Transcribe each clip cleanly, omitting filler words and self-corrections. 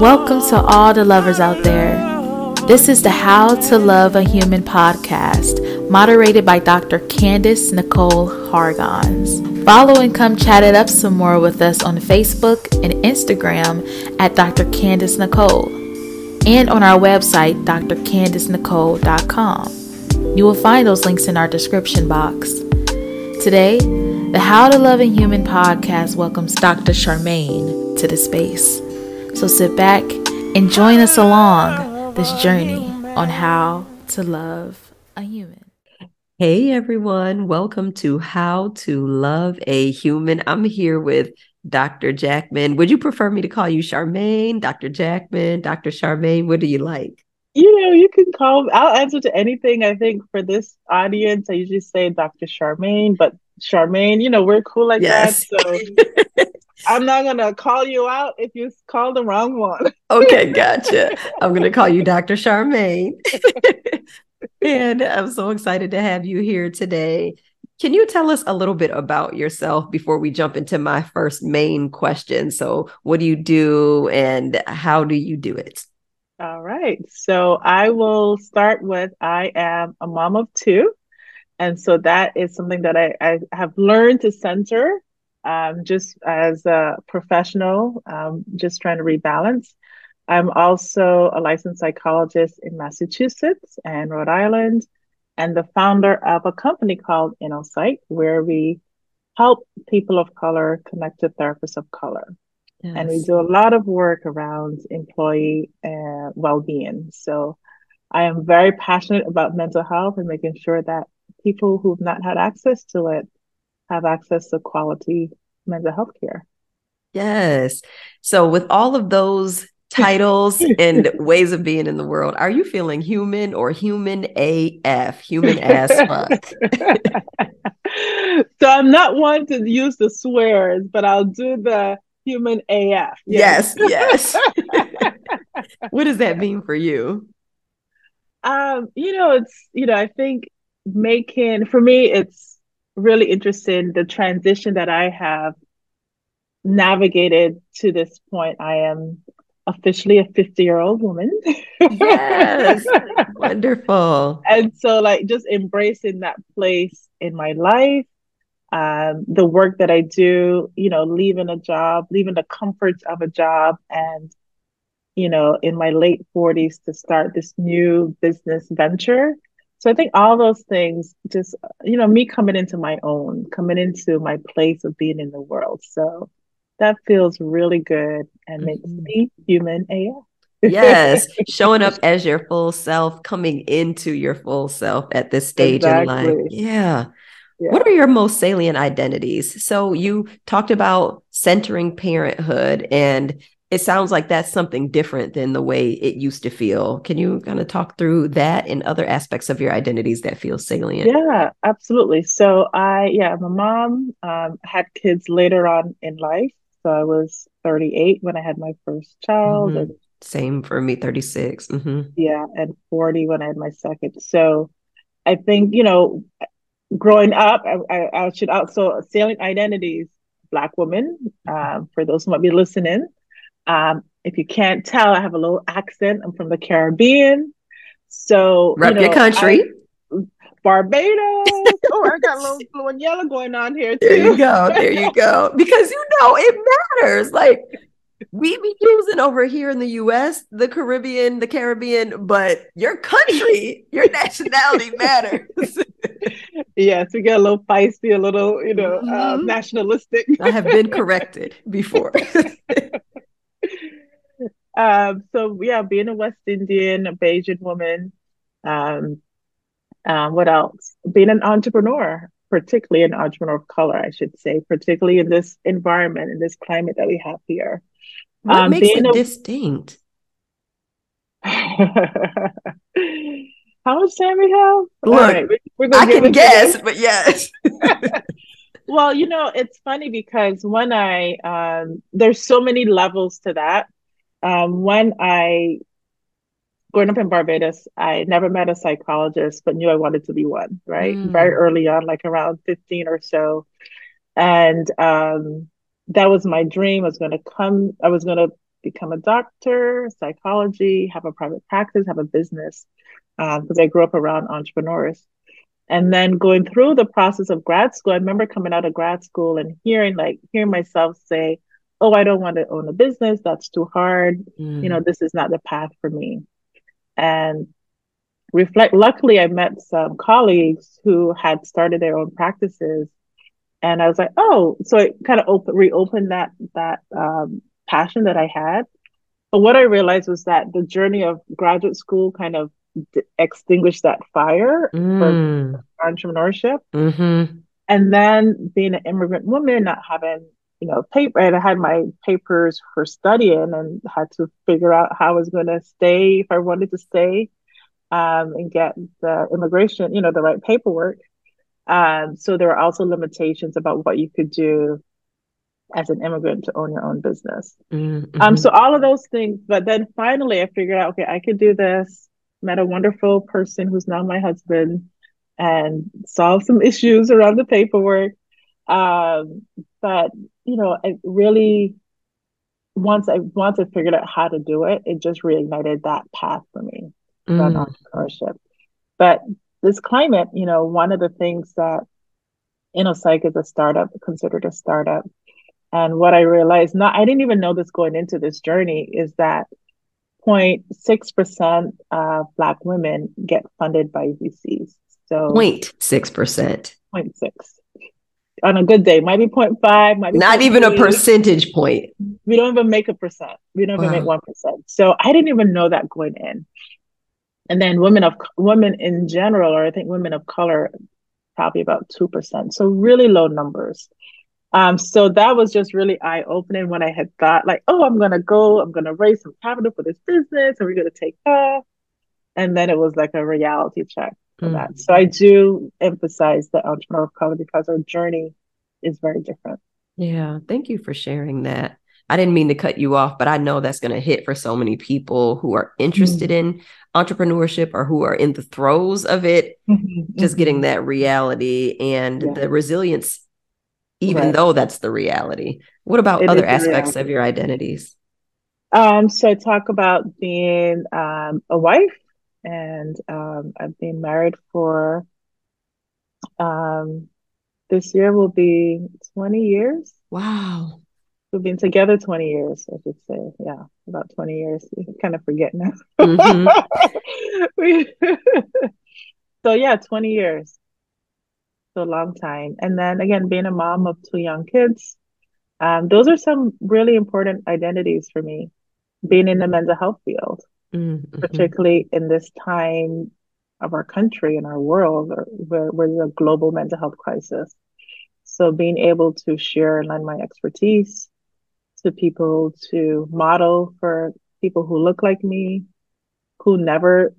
and welcome to all the lovers out there. This is the How to Love a Human podcast, moderated by Dr. Candice Nicole Hargons. Follow and come chat it up some more with us on Facebook and Instagram at Dr. Candice Nicole, and on our website, drcandicenicole.com. You will find those links in our description box. Today, the How to Love a Human podcast welcomes Dr. Charmaine to the space. So sit back and join us along this journey on how to love a human. Hey everyone, welcome to How to Love a Human. I'm here with Dr. Jackman. Would you prefer me to call you Charmaine, Dr. Jackman, Dr. Charmaine? What do you like? You know, you can call me. I'll answer to anything. I think for this audience, I usually say Dr. Charmaine, but Charmaine, you know, we're cool like that. So I'm not going to call you out if you call the wrong one. Okay, gotcha. I'm going to call you Dr. Charmaine. And I'm so excited to have you here today. Can you tell us a little bit about yourself before we jump into my first main question? So what do you do and how do you do it? All right. So I will start with, I am a mom of two. And so that is something that I have learned to center just as a professional, just trying to rebalance. I'm also a licensed psychologist in Massachusetts and Rhode Island, and the founder of a company called InnoPsych, where we help people of color connect to therapists of color. Yes. And we do a lot of work around employee well-being. So I am very passionate about mental health and making sure that people who've not had access to it have access to quality mental health care. Yes. So with all of those titles and ways of being in the world, are you feeling human or human AF, human ass fuck? So I'm not one to use the swears, but I'll do the human AF. Yes. What does that mean for you? I think for me, it's really interesting, the transition that I have navigated to this point. I am officially a 50-year-old woman. Yes. Wonderful. And so just embracing that place in my life, the work that I do, leaving a job, leaving the comforts of a job, and, in my late 40s to start this new business venture. So I think all those things, just, me coming into my place of being in the world. So that feels really good and makes me human AF. Yes. Showing up as your full self, coming into your full self at this stage in life. Yeah. What are your most salient identities? So you talked about centering parenthood, and it sounds like that's something different than the way it used to feel. Can you kind of talk through that and other aspects of your identities that feel salient? Yeah, absolutely. So I'm a mom, had kids later on in life. So I was 38 when I had my first child. Mm-hmm. Same for me, 36. Mm-hmm. Yeah, and 40 when I had my second. So I think, growing up, I should also, salient identities, Black woman, for those who might be listening. If you can't tell, I have a little accent. I'm from the Caribbean. So rep your country. Barbados. Oh, I got a little blue and yellow going on here too. There you go. Because it matters. We be using over here in the U.S., the Caribbean, but your country, your nationality matters. Yes, we get a little feisty, a little, nationalistic. I have been corrected before. Being a West Indian, a Bajan woman, what else? Being an entrepreneur, particularly an entrepreneur of color, I should say, particularly in this environment, in this climate that we have here. What makes it distinct? How much time we have? Look, all right, we're gonna guess, but yes. Well, it's funny because when I, there's so many levels to that. Growing up in Barbados, I never met a psychologist, but knew I wanted to be one, right? Mm. Very early on, around 15 or so. And that was my dream. I was going to become a doctor, psychology, have a private practice, have a business, because I grew up around entrepreneurs. And then going through the process of grad school, I remember coming out of grad school and hearing myself say, oh, I don't want to own a business. That's too hard. You know, this is not the path for me. And luckily, I met some colleagues who had started their own practices. And I was like, oh, so it kind of reopened that passion that I had. But what I realized was that the journey of graduate school kind of extinguished that fire for entrepreneurship. Mm-hmm. And then being an immigrant woman, not having, paper, and I had my papers for studying and had to figure out how I was going to stay if I wanted to stay and get the immigration, the right paperwork. So there were also limitations about what you could do as an immigrant to own your own business. Mm-hmm. So all of those things, but then finally I figured out, okay, I could do this. Met a wonderful person who's now my husband and solved some issues around the paperwork. But it really, once I figured out how to do it, it just reignited that path for me around entrepreneurship. But this climate, one of the things that InnoPsych is considered a startup. And what I realized, I didn't even know this going into this journey, is that 0.6% of Black women get funded by VCs. So 0.6%. 0.6. On a good day, might be 0.5, might be not 0.3. Even a percentage point. We don't even make a percent. We don't even make 1%. So I didn't even know that going in. And then women in general, or I think women of color, probably about 2%. So really low numbers. So that was just really eye-opening when I had thought I'm going to raise some capital for this business and we're going to take off. And then it was like a reality check for that. So I do emphasize the entrepreneur of color because our journey is very different. Yeah. Thank you for sharing that. I didn't mean to cut you off, but I know that's going to hit for so many people who are interested in entrepreneurship or who are in the throes of it, just getting that reality and the resilience, even though that's the reality. What about other aspects of your identities? So I talk about being a wife, and I've been married for, this year will be 20 years. Wow. We've been together 20 years, I should say. Yeah, about 20 years. You kind of forget now. So yeah, 20 years. So a long time. And then again, being a mom of two young kids. Those are some really important identities for me. Being in the mental health field, particularly in this time of our country and our world, where there's a global mental health crisis. So being able to share and lend my expertise to people, to model for people who look like me, who never,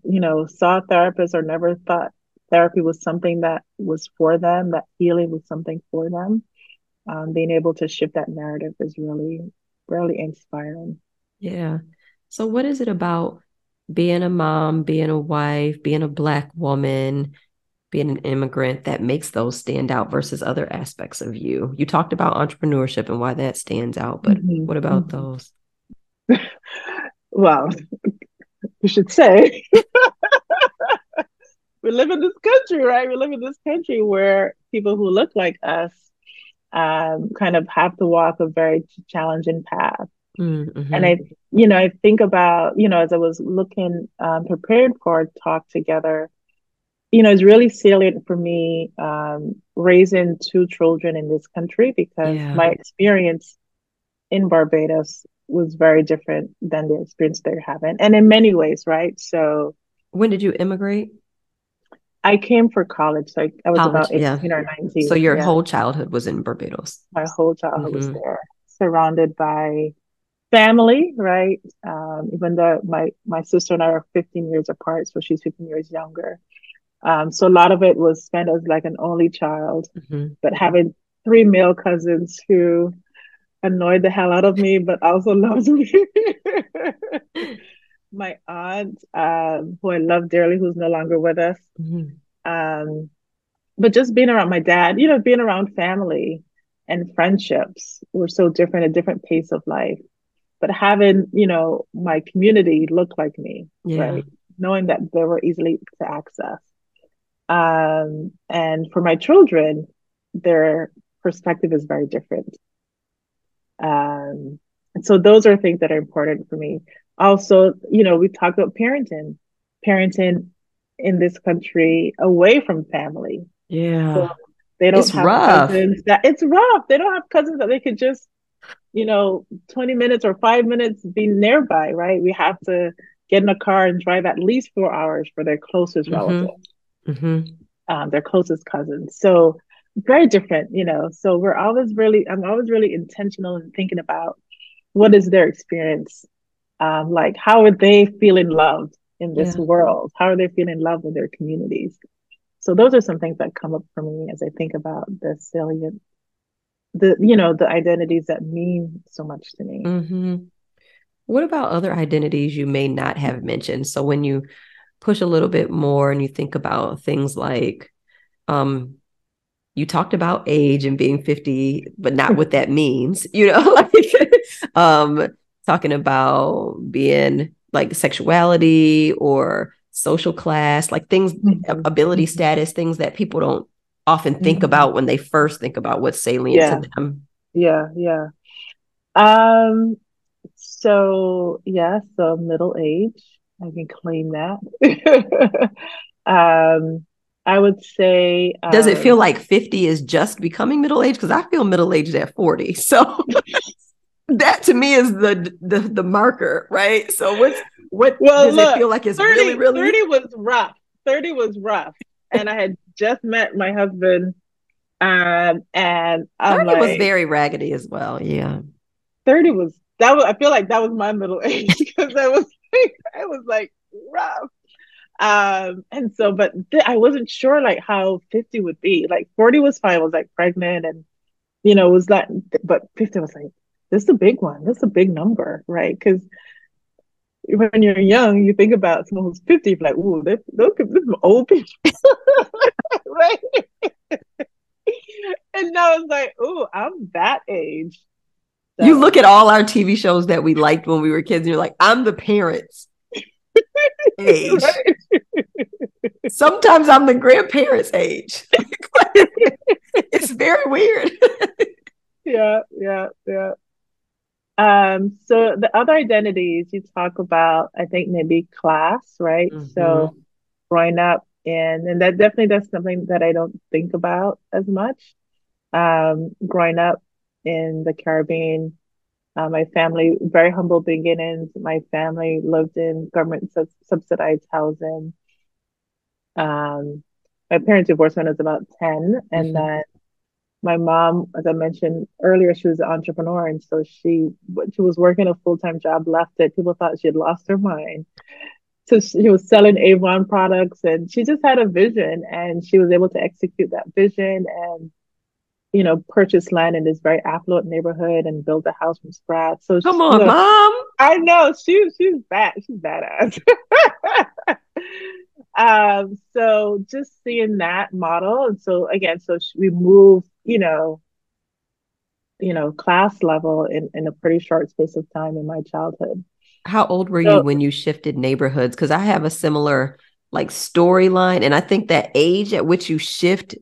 saw therapists or never thought therapy was something that was for them, that healing was something for them. Being able to shift that narrative is really, really inspiring. Yeah. So what is it about being a mom, being a wife, being a Black woman, being an immigrant that makes those stand out versus other aspects of you? You talked about entrepreneurship and why that stands out, but what about those? Well, you should say we live in this country, right? We live in this country where people who look like us kind of have to walk a very challenging path. And I think about, as I was looking, prepared for our talk together, it's really salient for me raising two children in this country, because my experience in Barbados was very different than the experience they're having. And in many ways, right? So when did you immigrate? I came for college. So I was about 18 or 19. So your whole childhood was in Barbados. My whole childhood was there, surrounded by family, right? Even though my sister and I are 15 years apart, so she's 15 years younger. So a lot of it was spent as like an only child, but having three male cousins who annoyed the hell out of me, but also loved me. My aunt, who I love dearly, who's no longer with us. But just being around my dad, being around family and friendships were so different, a different pace of life. but having, you know, my community look like me, right? Knowing that they were easily to access. And for my children, their perspective is very different. And so those are things that are important for me. Also, you know, we talked about parenting in this country away from family. Yeah. So they don't have cousins. It's rough. They don't have cousins that they could just, you know, 20 minutes or 5 minutes be nearby, right? We have to get in a car and drive at least 4 hours for their closest relative, their closest cousins. So very different, you know. So I'm always really intentional in thinking about what is their experience. Like, how are they feeling loved in this world? How are they feeling loved in their communities? So those are some things that come up for me as I think about the salient, the identities that mean so much to me. Mm-hmm. What about other identities you may not have mentioned? So when you push a little bit more and you think about things like, you talked about age and being 50, but not what that means, you know, like, talking about being like sexuality or social class, like things, ability, status, things that people don't often think about when they first think about what's salient to them. So middle age, I can claim that. I would say. Does it feel like 50 is just becoming middle age? Because I feel middle aged at 40. So that to me is the marker, right? So does it feel like it's 30, really? 30 was rough. 30 was rough. And I had just met my husband. And 30 was very raggedy as well. Yeah. 30 was, I feel like that was my middle age, because I was like rough. And so, but I wasn't sure like how 50 would be. Like 40 was fine. I was like pregnant and, you know, it was that, but 50 was like, this is a big one. That's a big number, right? Because when you're young, you think about someone who's 50, you're like, ooh, this is old people, right? And now it's like, ooh, I'm that age. So. You look at all our TV shows that we liked when we were kids, and you're like, I'm the parents' age. Sometimes I'm the grandparents' age. It's very weird. Yeah. So the other identities you talk about, I think maybe class, right? Mm-hmm. So growing up and that definitely, that's something that I don't think about as much. Growing up in the Caribbean, my family, very humble beginnings. My family lived in government subsidized housing. My parents divorced when I was about 10, and then my mom, as I mentioned earlier, she was an entrepreneur. And so she was working a full-time job, left it. People thought she had lost her mind. So she was selling Avon products, and she just had a vision, and she was able to execute that vision and, you know, purchase land in this very affluent neighborhood and build a house from scratch. So come on, Mom. I know. She's bad. She's badass. So just seeing that model. And so again, we moved, you know, class level in a pretty short space of time in my childhood. How old were you when you shifted neighborhoods? Because I have a similar like storyline. And I think that age at which you shift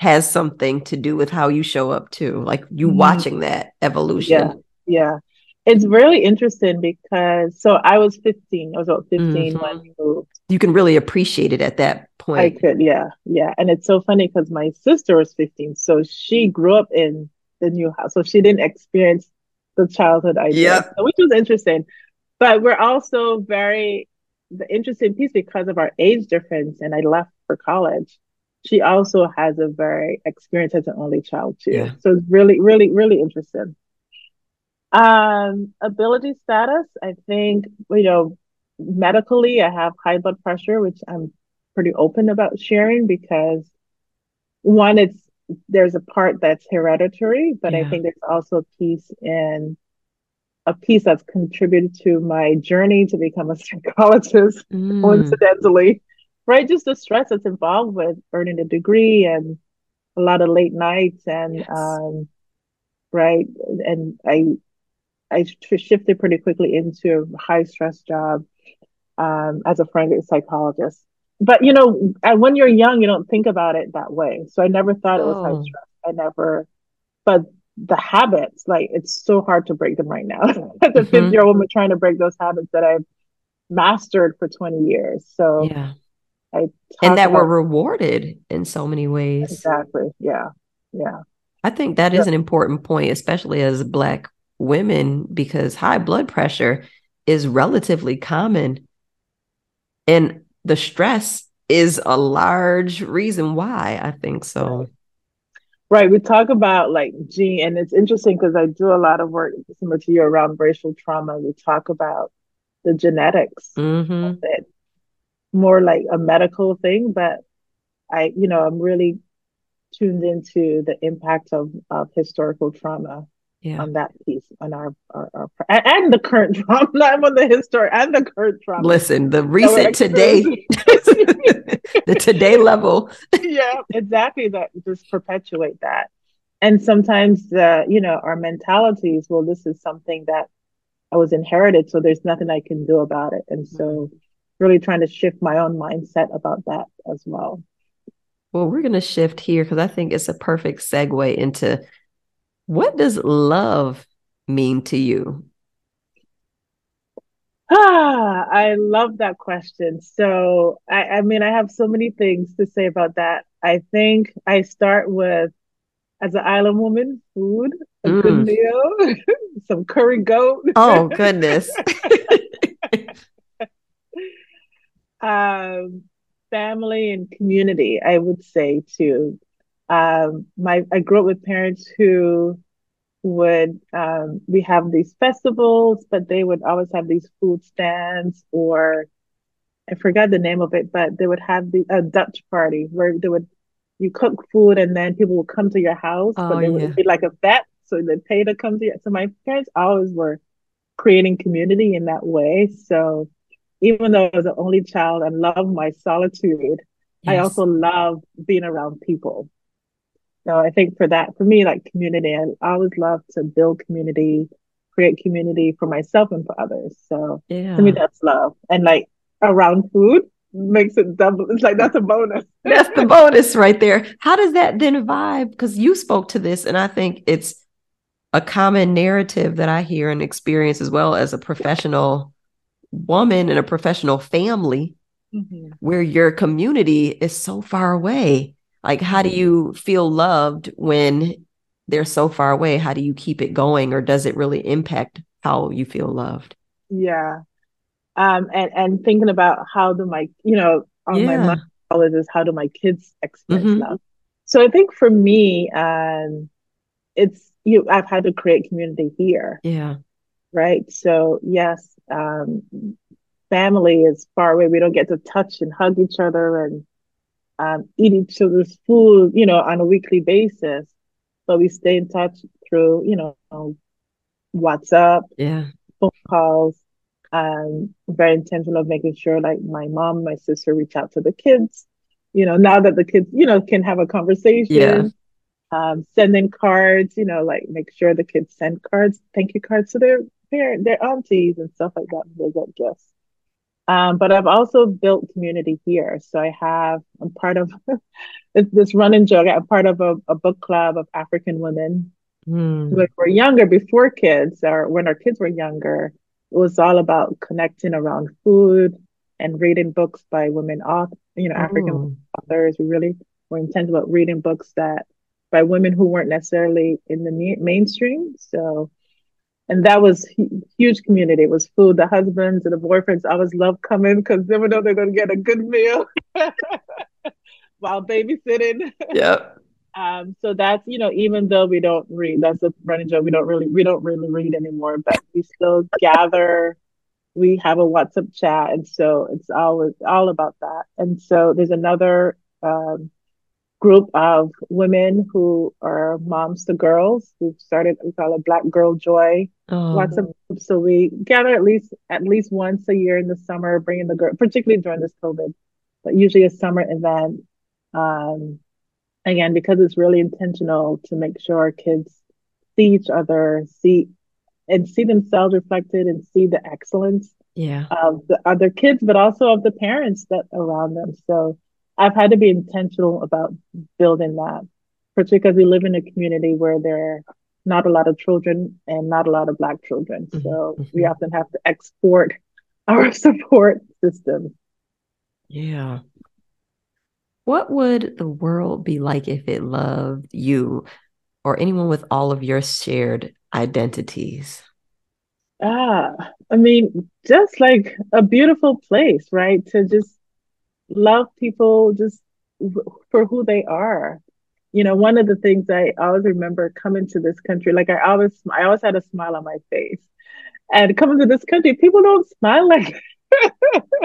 has something to do with how you show up too. Like you watching that evolution. Yeah. It's really interesting because, I was 15. I was about 15 when we moved. You can really appreciate it at that point. I could, yeah. And it's so funny because my sister was 15, so she grew up in the new house, so she didn't experience the childhood idea, which was interesting. But we're also the interesting piece because of our age difference, and I left for college. She also has a very experience as an only child too. Yeah. So it's really, really, really interesting. Ability status, I think, you know, medically I have high blood pressure, which I'm pretty open about sharing because one, there's a part that's hereditary, but I think there's also a piece that's contributed to my journey to become a psychologist, coincidentally, right? Just the stress that's involved with earning a degree and a lot of late nights and, right. And I I shifted pretty quickly into a high stress job as a forensic psychologist. But, you know, when you're young, you don't think about it that way. So I never thought it was high stress. But the habits, like, it's so hard to break them right now. As a 50-year-old woman trying to break those habits that I've mastered for 20 years. So yeah. And that were rewarded in so many ways. Exactly. Yeah. Yeah. I think that is an important point, especially as Black women, because high blood pressure is relatively common. And the stress is a large reason why, I think so. Right. We talk about like gene, and it's interesting because I do a lot of work similar to you around racial trauma. We talk about the genetics of it, more like a medical thing, but I'm really tuned into the impact of historical trauma on that piece, on our and the current trauma. I'm on the historic and the current trauma. Listen, the recent today. The today level. Yeah, exactly. That just perpetuate that. And sometimes, our mentalities, well, this is something that I was inherited, so there's nothing I can do about it. And so really trying to shift my own mindset about that as well. Well, we're going to shift here because I think it's a perfect segue into what does love mean to you? Ah, I love that question. So, I mean, I have so many things to say about that. I think I start with, as an island woman, food, a good meal, some curry goat. Oh, goodness. Family and community, I would say, too. I grew up with parents who would we have these festivals, but they would always have these food stands, or I forgot the name of it, but they would have a Dutch party where you cook food and then people would come to your house, but they would be like a vet, so they'd pay to come to you. So my parents always were creating community in that way. So even though I was the only child and loved my solitude, I also love being around people. So I think for me, like community, I always love to build community, create community for myself and for others. So to me, that's love. And like around food makes it double. It's like, that's a bonus. That's the bonus right there. How does that then vibe? Because you spoke to this, and I think it's a common narrative that I hear and experience as well as a professional woman and a professional family where your community is so far away. Like, how do you feel loved when they're so far away? How do you keep it going? Or does it really impact how you feel loved? Yeah. And thinking about how do my, my mind always is, how do my kids experience love? So I think for me, I've had to create community here. Yeah. Right. So yes, family is far away. We don't get to touch and hug each other and eat each other's food, on a weekly basis, but we stay in touch through, WhatsApp, phone calls. Very intentional of making sure, like, my mom, my sister reach out to the kids. Now that the kids, can have a conversation. Yeah. Sending cards, like make sure the kids send cards, thank you cards to their aunties and stuff like that. They get gifts. But I've also built community here. So I'm part of this running joke. I'm part of a book club of African women. When we're younger, before kids, or when our kids were younger, it was all about connecting around food and reading books by women authors, African authors. We really were intentional about reading books by women who weren't necessarily in the mainstream. So. And that was huge community. It was food. The husbands and the boyfriends always love coming because they would know they're going to get a good meal while babysitting. Yep. So that's, even though we don't read, that's a running joke. We don't really read anymore, but we still gather. We have a WhatsApp chat. And so it's always all about that. And so there's another group of women who are moms to girls. We call it Black Girl Joy. Lots of groups. So we gather at least once a year in the summer, bringing the girl, particularly during this COVID, but usually a summer event. Again, because it's really intentional to make sure kids see each other, see and see themselves reflected and see the excellence of the other kids, but also of the parents that around them. So I've had to be intentional about building that, particularly because we live in a community where there are not a lot of children and not a lot of Black children. So we often have to export our support system. Yeah. What would the world be like if it loved you or anyone with all of your shared identities? I mean, just like a beautiful place, right? To just love people just for who they are. You know, one of the things I always remember coming to this country, like I always had a smile on my face. And coming to this country, people don't smile like that.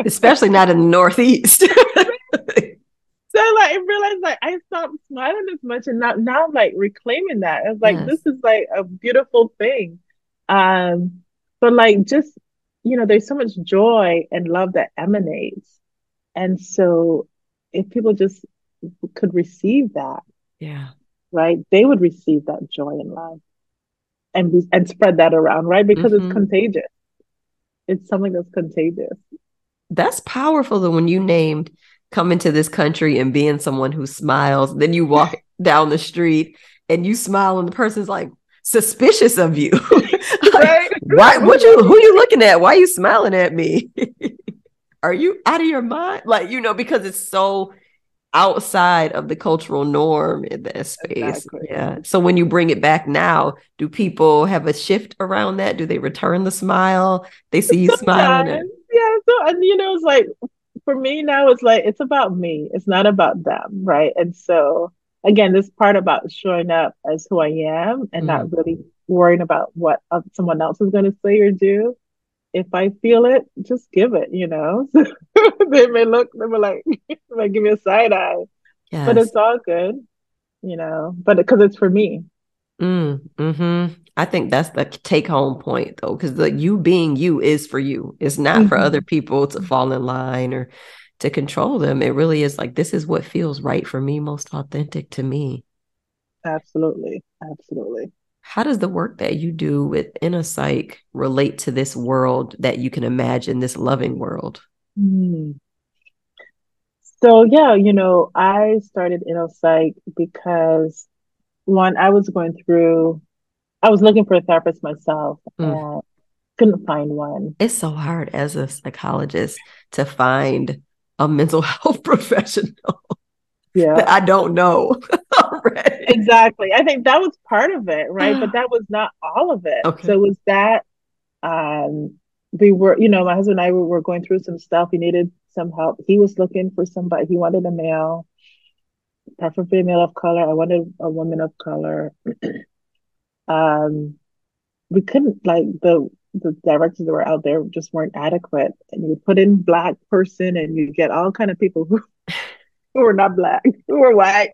Especially not in the Northeast. So like, I realized like I stopped smiling as much, and now I'm like reclaiming that. I was like, This is like a beautiful thing. But like just, you know, there's so much joy and love that emanates. And so if people just could receive that, right, they would receive that joy and love and spread that around, right? Because it's contagious. It's something that's contagious. That's powerful that when you named coming to this country and being someone who smiles, then you walk down the street and you smile and the person's like suspicious of you. Right? Why? Who are you looking at? Why are you smiling at me? Are you out of your mind? Like, you know, because it's so outside of the cultural norm in that space. Exactly. Yeah. So when you bring it back now, do people have a shift around that? Do they return the smile? They see you smiling. Yeah. So, and you know, it's like, for me now, it's like, it's about me. It's not about them. Right. And so again, this part about showing up as who I am and not really worrying about what someone else is going to say or do. If I feel it, just give it, you know. They may give me a side eye, but it's all good, you know, but because it's for me. I think that's the take home point though, because the you being you is for you. It's not for other people to fall in line or to control them. It really is like, this is what feels right for me, most authentic to me. Absolutely. Absolutely. How does the work that you do with InnoPsych relate to this world that you can imagine, this loving world? So, yeah, you know, I started InnoPsych because one, I was looking for a therapist myself and couldn't find one. It's so hard as a psychologist to find a mental health professional. Yeah, that I don't know. Right. Exactly. I think that was part of it, right? But that was not all of it. Okay. So it was that we were, you know, my husband and I were going through some stuff. He needed some help. He was looking for somebody. He wanted a male, preferably a male of color. I wanted a woman of color. We couldn't, like, the directors that were out there just weren't adequate. And you put in Black person and you get all kind of people who were not Black, who were white.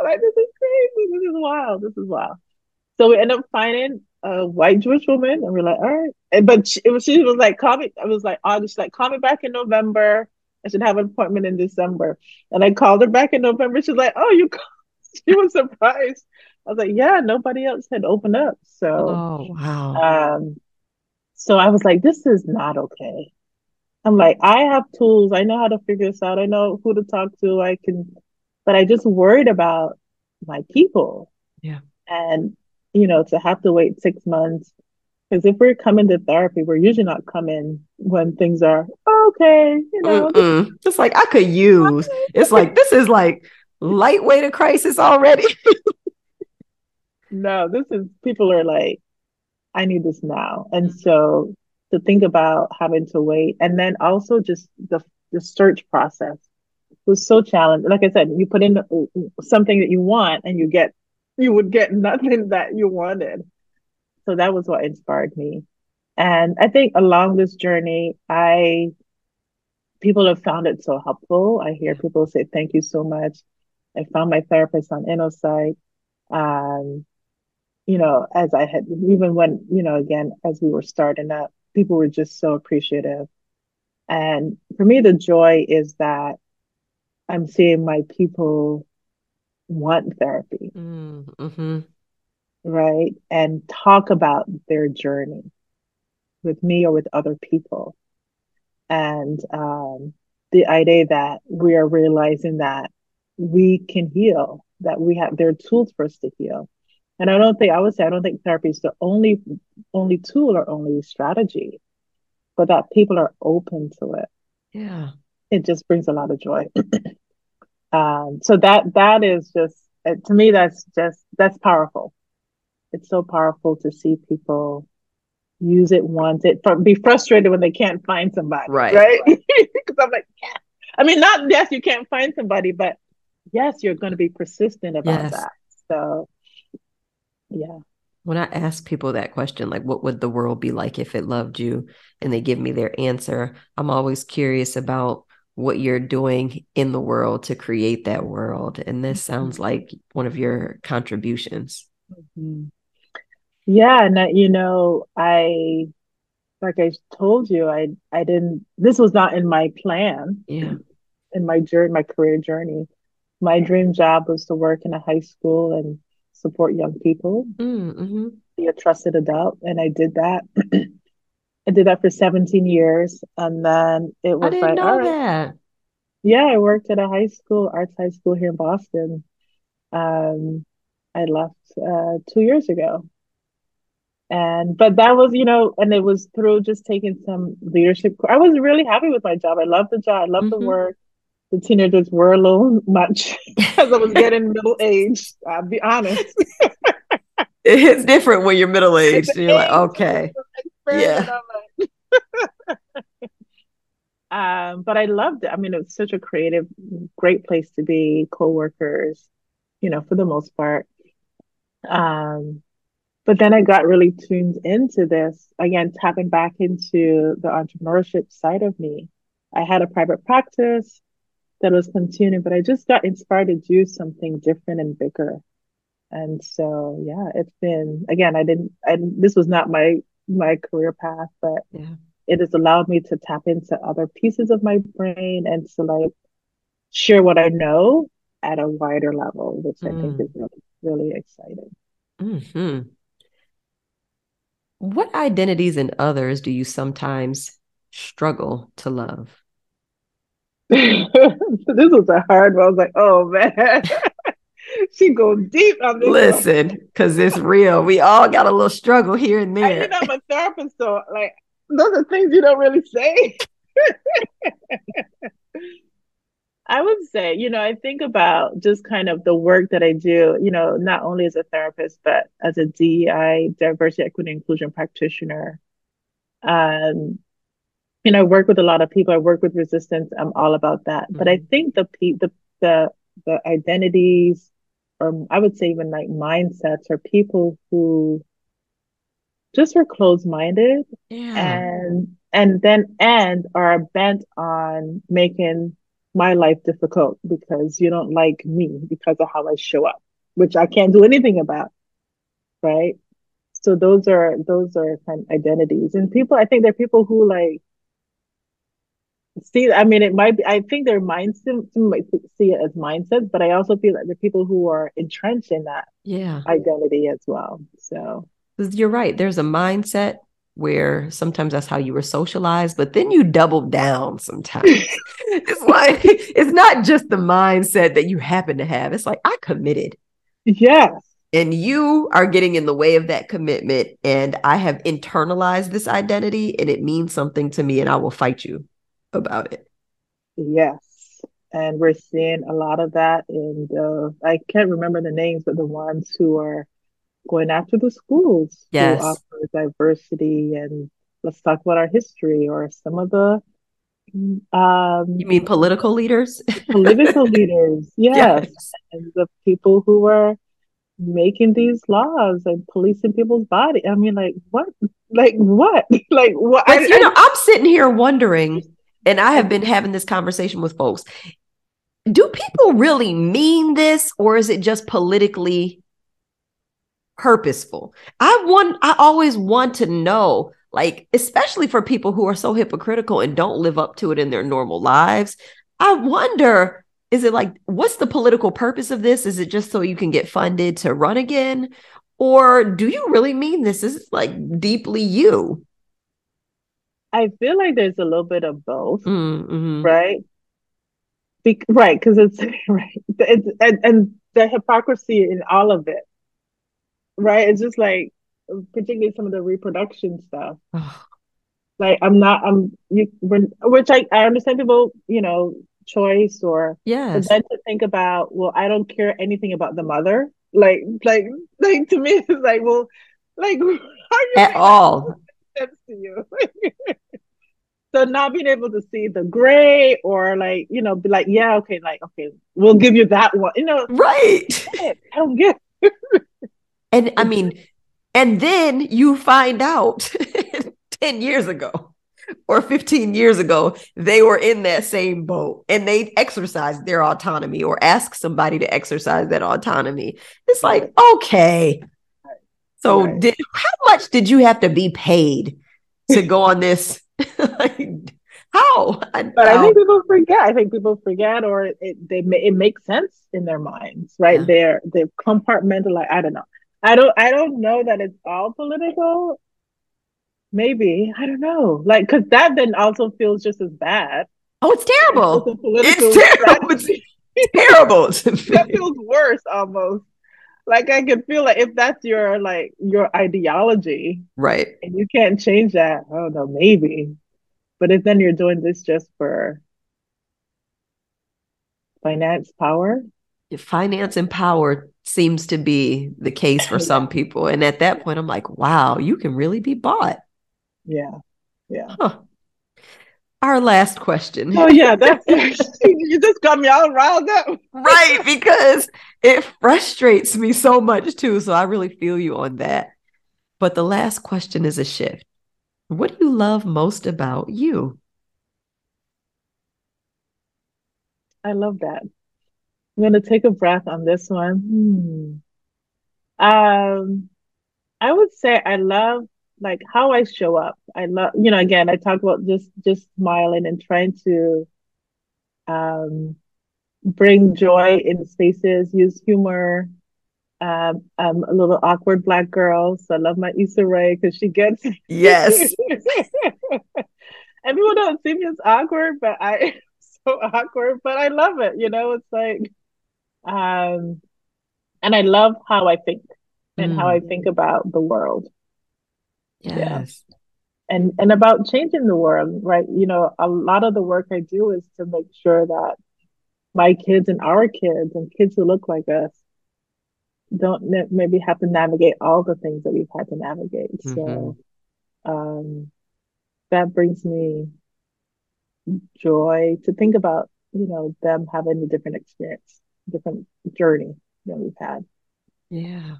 I'm like, this is crazy. This is wild. This is wild. So we ended up finding a white Jewish woman, and we're like, all right. But she was like, call me. I was like, August, like, call me back in November. I should have an appointment in December. And I called her back in November. She's like, oh, you called. She was surprised. I was like, yeah, nobody else had opened up. So, wow. So I was like, this is not okay. I'm like, I have tools. I know how to figure this out. I know who to talk to. But I just worried about my people. Yeah. And, you know, to have to wait 6 months, because if we're coming to therapy, we're usually not coming when things are okay. You know, it's like I could use. It's like, this is like lightweight of crisis already. No, people are like, I need this now. And so to think about having to wait, and then also just the search process was so challenging. Like I said, you put in something that you want and you would get nothing that you wanted. So that was what inspired me. And I think along this journey, people have found it so helpful. I hear people say, thank you so much. I found my therapist on InnoPsych. You know, as I had, even when, you know, again, as we were starting up, people were just so appreciative. And for me, the joy is that I'm seeing my people want therapy. right? And talk about their journey with me or with other people. And the idea that we are realizing that we can heal, that we have, there are tools for us to heal. And I don't think therapy is the only tool or only strategy, but that people are open to it. Yeah. It just brings a lot of joy. So that is just, to me, that's powerful. It's so powerful to see people use it, want it, be frustrated when they can't find somebody. Right. Because I'm like, yeah. I mean, not yes, you can't find somebody, but yes, you're going to be persistent about that. So, yeah. When I ask people that question, like, what would the world be like if it loved you? And they give me their answer. I'm always curious about what you're doing in the world to create that world. And this sounds like one of your contributions. Mm-hmm. Yeah. And like I told you, this was not in my plan. Yeah. In my journey, my career journey, my dream job was to work in a high school and support young people, mm-hmm. be a trusted adult. And I did that. I did that for 17 years. And then it was that. Yeah, I worked at a arts high school here in Boston. I left 2 years ago. But that was, and it was through just taking some leadership. I was really happy with my job. I loved the job. I loved the work. The teenagers were alone much because I was getting middle aged. I'll be honest. It's different when you're middle aged. You're like, okay. Yeah. But I loved it. I mean, it was such a creative, great place to be, co-workers, for the most part. But then I got really tuned into this, again, tapping back into the entrepreneurship side of me. I had a private practice that was continuing, but I just got inspired to do something different and bigger. And so, yeah, it's been, again, this was not my career path, but it has allowed me to tap into other pieces of my brain and to share what I know at a wider level, which I think is really, really exciting. Mm-hmm. What identities in others do you sometimes struggle to love? This was a hard one. I was like, oh man, she goes deep on this. Listen, because it's real. We all got a little struggle here and there. I'm a therapist, so those are things you don't really say. I would say, I think about just kind of the work that I do, not only as a therapist, but as a DEI, diversity, equity, inclusion practitioner. I work with a lot of people. I work with resistance. I'm all about that. Mm-hmm. But I think the identities, or I would say even mindsets, are people who just are closed-minded and then are bent on making my life difficult because you don't like me because of how I show up, which I can't do anything about, right? So those are kind of identities. And people, I think they're people who I think they're mindsets, some might see it as mindsets, but I also feel like the people who are entrenched in that identity as well. So you're right. There's a mindset where sometimes that's how you were socialized, but then you double down sometimes. It's it's not just the mindset that you happen to have. It's I committed. Yes. And you are getting in the way of that commitment. And I have internalized this identity and it means something to me and I will fight you about it. Yes. And we're seeing a lot of that in I can't remember the names, but the ones who are going after the schools who offer diversity and let's talk about our history, or some of the you mean political leaders? Political leaders, yes. And the people who are making these laws and policing people's body. I mean, what? I'm sitting here wondering, and I have been having this conversation with folks. Do people really mean this, or is it just politically purposeful? I always want to know, especially for people who are so hypocritical and don't live up to it in their normal lives. I wonder, is it what's the political purpose of this? Is it just so you can get funded to run again? Or do you really mean this is like deeply you? I feel like there's a little bit of both, mm-hmm. right? Right, because it's right, it's, and the hypocrisy in all of it, right? It's just like, particularly some of the reproduction stuff. Like which I understand people, choice or yes. But then to think about, well, I don't care anything about the mother. Like to me, it's like, well, like how are you at all? Steps to you. So not being able to see the gray or like, be like, yeah, okay, like, okay, we'll give you that one, right. I don't get it. And I mean, and then you find out 10 years ago or 15 years ago, they were in that same boat and they exercised their autonomy or asked somebody to exercise that autonomy. It's like, okay. So right. How much did you have to be paid to go on this? How? I think people forget. Or it makes sense in their minds, right? Yeah. They're compartmentalized. I don't know. I don't know that it's all political. Maybe I don't know. Like, because that then also feels just as bad. Oh, it's terrible. It's terrible. That feels worse almost. Like I could feel like if that's your ideology, right? And you can't change that. I don't know, maybe. But if then you're doing this just for finance and power seems to be the case for some people. And at that point, I'm like, wow, you can really be bought. Yeah. Yeah. Huh. Our last question. Oh yeah, that's you just got me all riled up. Right, because it frustrates me so much too. So I really feel you on that. But the last question is a shift. What do you love most about you? I love that. I'm gonna take a breath on this one. I would say I love like how I show up. I love, again, I talk about just smiling and trying to bring joy in spaces, use humor. I'm a little awkward Black girl, so I love my Issa Rae because she gets yes. And people don't see me as awkward, but I am so awkward. But I love it. It's like, and I love how I think and how I think about the world. Yes. Yeah. And about changing the world, right? A lot of the work I do is to make sure that my kids and our kids and kids who look like us don't maybe have to navigate all the things that we've had to navigate. Mm-hmm. So that brings me joy to think about, them having a different experience, different journey that we've had. Yeah.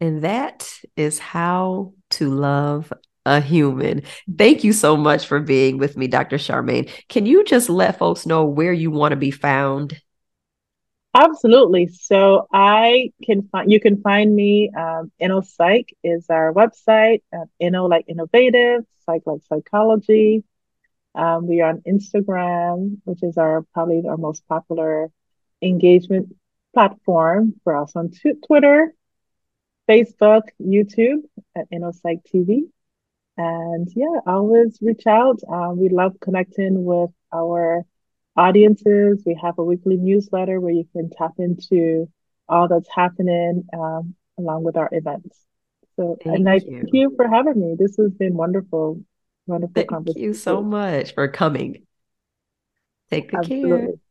And that is how to love a human. Thank you so much for being with me, Dr. Charmaine. Can you just let folks know where you want to be found? Absolutely. So you can find me. InnoPsych is our website. Inno like innovative, psych like psychology. We are on Instagram, which is probably our most popular engagement platform. We're also on Twitter, Facebook, YouTube at InnoPsych TV. And yeah, always reach out. We love connecting with our audiences. We have a weekly newsletter where you can tap into all that's happening along with our events. So, thank you for having me. This has been wonderful, wonderful conversation. Thank you so much for coming. Take good care.